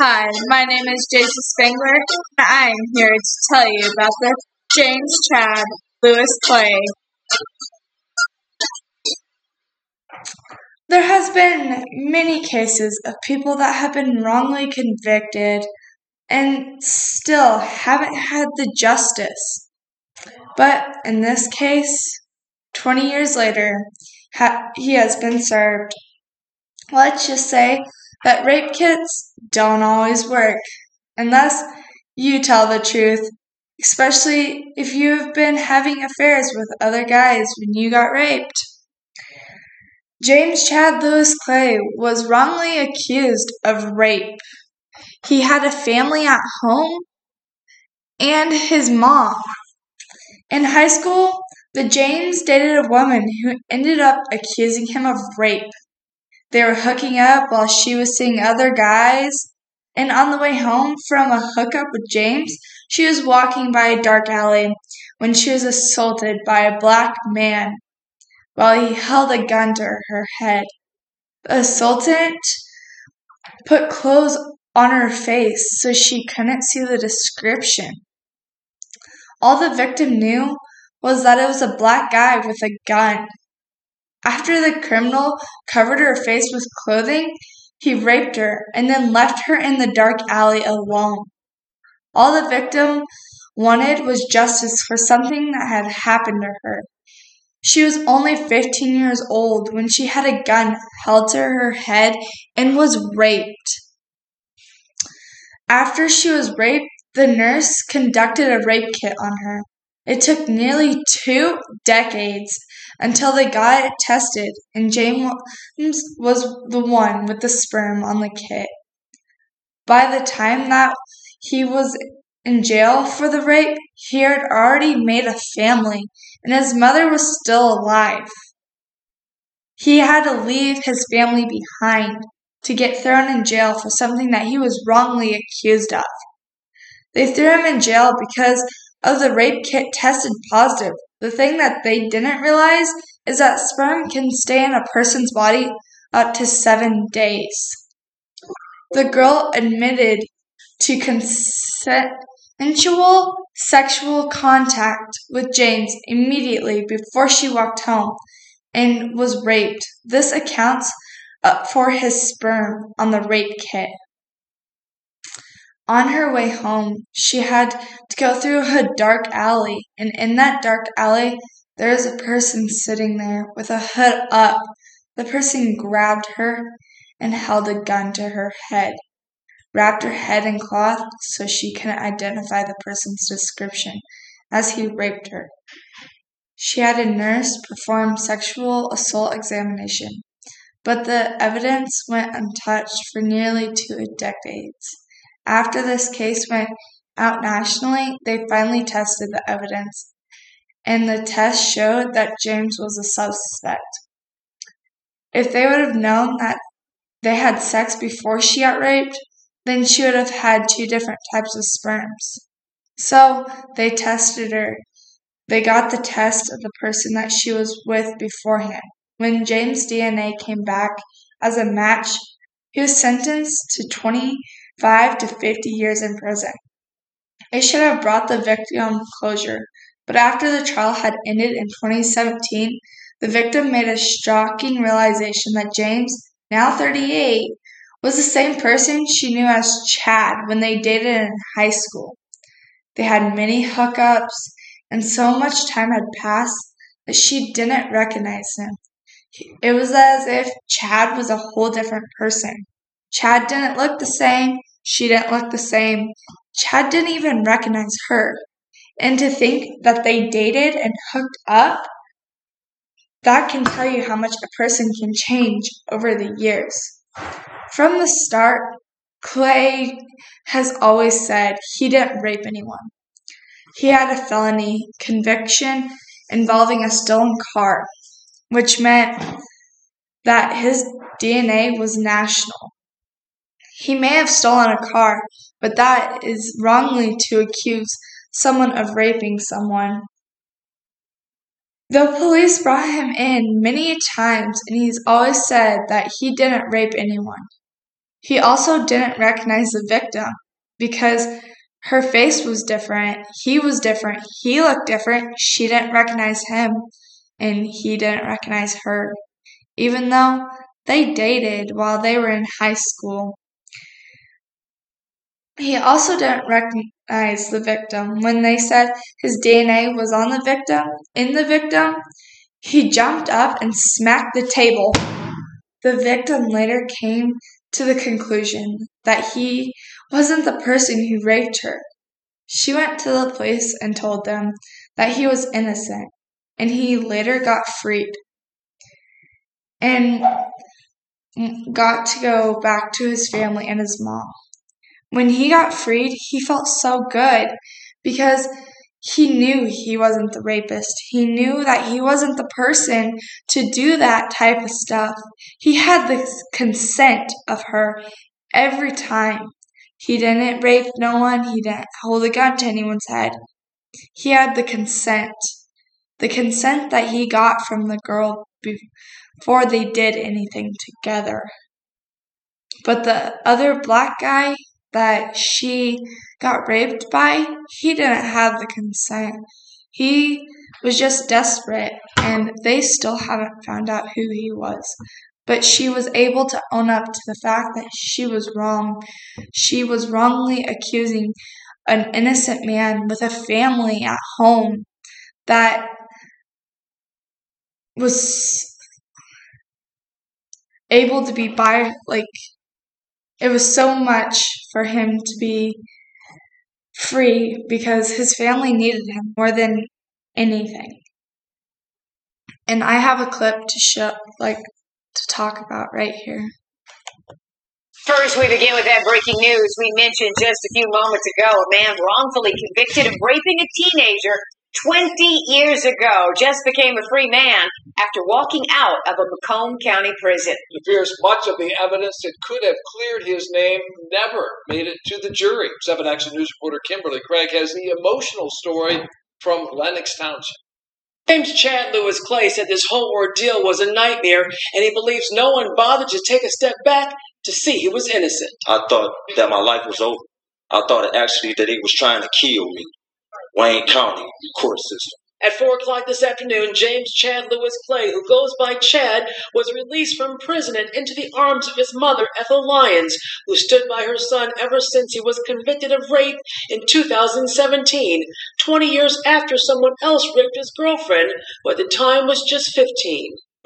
Hi, my name is Jason Spangler, and I'm here to tell you about the James Chad Lewis Clay. There has been many cases of people that have been wrongly convicted and still haven't had the justice. But in this case, 20 years later, he has been served. Let's just say that rape kits don't always work unless you tell the truth, especially if you've been having affairs with other guys when you got raped. James Chad Lewis Clay was wrongly accused of rape. He had a family at home and his mom. In high school, the James dated a woman who ended up accusing him of rape. They were hooking up while she was seeing other guys, and on the way home from a hookup with James, she was walking by a dark alley when she was assaulted by a black man while he held a gun to her head. The assaultant put clothes on her face so she couldn't see the description. All the victim knew was that it was a black guy with a gun. After the criminal covered her face with clothing, he raped her and then left her in the dark alley alone. All the victim wanted was justice for something that had happened to her. She was only 15 years old when she had a gun held to her head and was raped. After she was raped, the nurse conducted a rape kit on her. It took nearly 2 decades until they got it tested, and James was the one with the sperm on the kit. By the time that he was in jail for the rape, he had already made a family, and his mother was still alive. He had to leave his family behind to get thrown in jail for something that he was wrongly accused of. They threw him in jail because of the rape kit tested positive. The thing that they didn't realize is that sperm can stay in a person's body up to 7 days. The girl admitted to consensual sexual contact with James immediately before she walked home and was raped. This accounts for his sperm on the rape kit. On her way home, she had to go through a dark alley, and in that dark alley, there was a person sitting there with a hood up. The person grabbed her and held a gun to her head, wrapped her head in cloth so she couldn't identify the person's description as he raped her. She had a nurse perform sexual assault examination, but the evidence went untouched for nearly 2 decades. After this case went out nationally, they finally tested the evidence, and the test showed that James was a suspect. If they would have known that they had sex before she got raped, then she would have had 2 different types of sperms. So they tested her. They got the test of the person that she was with beforehand. When James' DNA came back as a match, he was sentenced to 25 to 50 years in prison. It should have brought the victim closure, but after the trial had ended in 2017, the victim made a shocking realization that James, now 38, was the same person she knew as Chad when they dated in high school. They had many hookups, and so much time had passed that she didn't recognize him. It was as if Chad was a whole different person. Chad didn't look the same. She didn't look the same. Chad didn't even recognize her. And to think that they dated and hooked up, that can tell you how much a person can change over the years. From the start, Clay has always said he didn't rape anyone. He had a felony conviction involving a stolen car, which meant that his DNA was national. He may have stolen a car, but that is wrongly to accuse someone of raping someone. The police brought him in many times, and he's always said that he didn't rape anyone. He also didn't recognize the victim because her face was different, he was different, he looked different, she didn't recognize him, and he didn't recognize her, even though they dated while they were in high school. He also didn't recognize the victim. When they said his DNA was on the victim, he jumped up and smacked the table. The victim later came to the conclusion that he wasn't the person who raped her. She went to the police and told them that he was innocent, and he later got freed and got to go back to his family and his mom. When he got freed, he felt so good because he knew he wasn't the rapist. He knew that he wasn't the person to do that type of stuff. He had the consent of her every time. He didn't rape no one. He didn't hold a gun to anyone's head. He had the consent that he got from the girl before they did anything together. But the other black guy that she got raped by, he didn't have the consent. He was just desperate, and they still haven't found out who he was. But she was able to own up to the fact that she was wrong. She was wrongly accusing an innocent man with a family at home that was able to be by, like, it was so much for him to be free because his family needed him more than anything. And I have a clip to show, to talk about right here. First, we begin with that breaking news we mentioned just a few moments ago. A man wrongfully convicted of raping a teenager 20 years ago just became a free man after walking out of a Macomb County prison. It appears much of the evidence that could have cleared his name never made it to the jury. 7 Action News reporter Kimberly Craig has the emotional story from Lennox Township. James Chad Lewis Clay said this whole ordeal was a nightmare, and he believes no one bothered to take a step back to see he was innocent. I thought that my life was over. I thought actually that he was trying to kill me. Wayne County court system. At 4 o'clock this afternoon, James Chad Lewis Clay, who goes by Chad, was released from prison and into the arms of his mother, Ethel Lyons, who stood by her son ever since he was convicted of rape in 2017, 20 years after someone else raped his girlfriend, who at the time was just 15.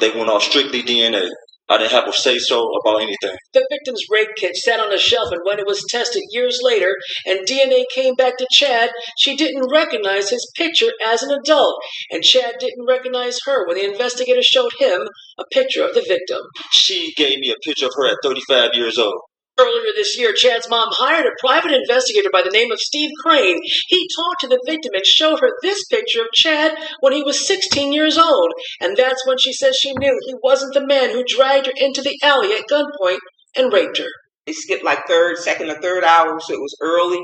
They went off strictly DNA. I didn't have a say-so about anything. The victim's rape kit sat on a shelf, and when it was tested years later and DNA came back to Chad, she didn't recognize his picture as an adult, and Chad didn't recognize her when the investigator showed him a picture of the victim. She gave me a picture of her at 35 years old. Earlier this year, Chad's mom hired a private investigator by the name of Steve Crane. He talked to the victim and showed her this picture of Chad when he was 16 years old. And that's when she says she knew he wasn't the man who dragged her into the alley at gunpoint and raped her. They skipped like second or third hour, so it was early.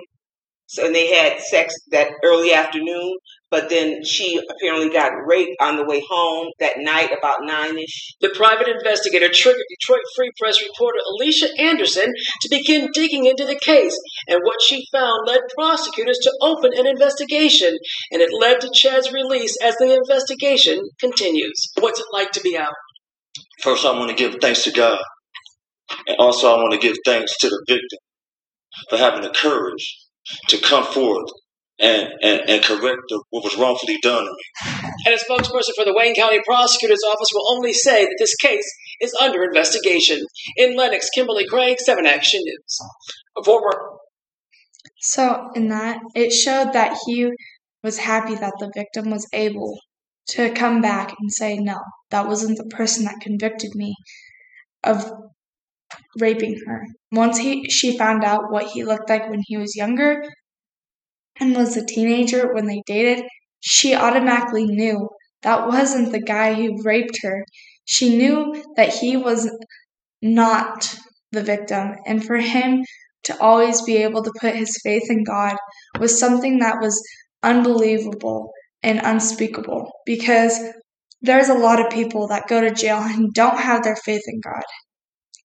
So they had sex that early afternoon, but then she apparently got raped on the way home that night about 9-ish. The private investigator triggered Detroit Free Press reporter Alicia Anderson to begin digging into the case, and what she found led prosecutors to open an investigation, and it led to Chad's release as the investigation continues. What's it like to be out? First, I want to give thanks to God, and also I want to give thanks to the victim for having the courage to come forth and correct what was wrongfully done to me. And a spokesperson for the Wayne County Prosecutor's Office will only say that this case is under investigation. In Lennox, Kimberly Craig, 7 Action News. So in that, it showed that he was happy that the victim was able to come back and say, no, that wasn't the person that convicted me of raping her. Once she found out what he looked like when he was younger and was a teenager when they dated, she automatically knew that wasn't the guy who raped her. She knew that he was not the victim, and for him to always be able to put his faith in God was something that was unbelievable and unspeakable, because there's a lot of people that go to jail and don't have their faith in God.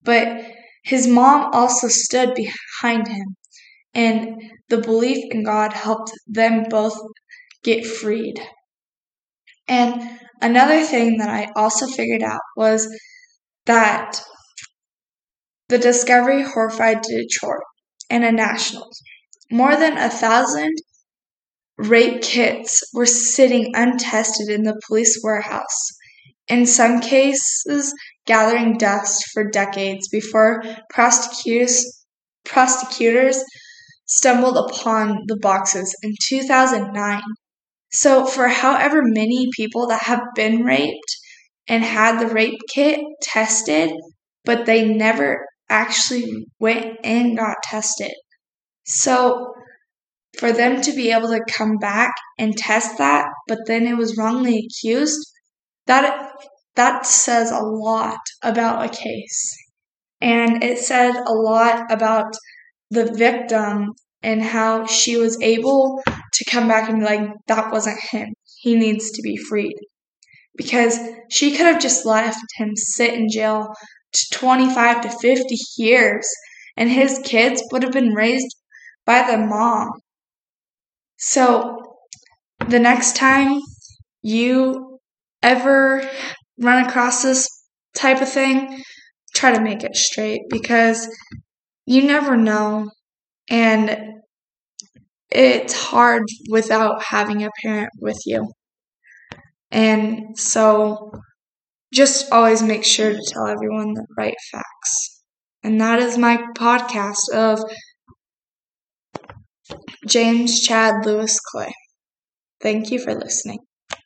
But his mom also stood behind him, and the belief in God helped them both get freed. And another thing that I also figured out was that the discovery horrified Detroit and a national. More than 1,000 rape kits were sitting untested in the police warehouse, in some cases gathering dust for decades before prosecutors stumbled upon the boxes in 2009. So for however many people that have been raped and had the rape kit tested, but they never actually went and got tested. So for them to be able to come back and test that, but then it was wrongly accused, that says a lot about a case. And it said a lot about the victim and how she was able to come back and be like, that wasn't him. He needs to be freed. Because she could have just left him sit in jail to 25 to 50 years, and his kids would have been raised by the mom. So the next time you ever run across this type of thing, try to make it straight, because you never know, and it's hard without having a parent with you. And so just always make sure to tell everyone the right facts. And that is my podcast of James Chad Lewis Clay. Thank you for listening.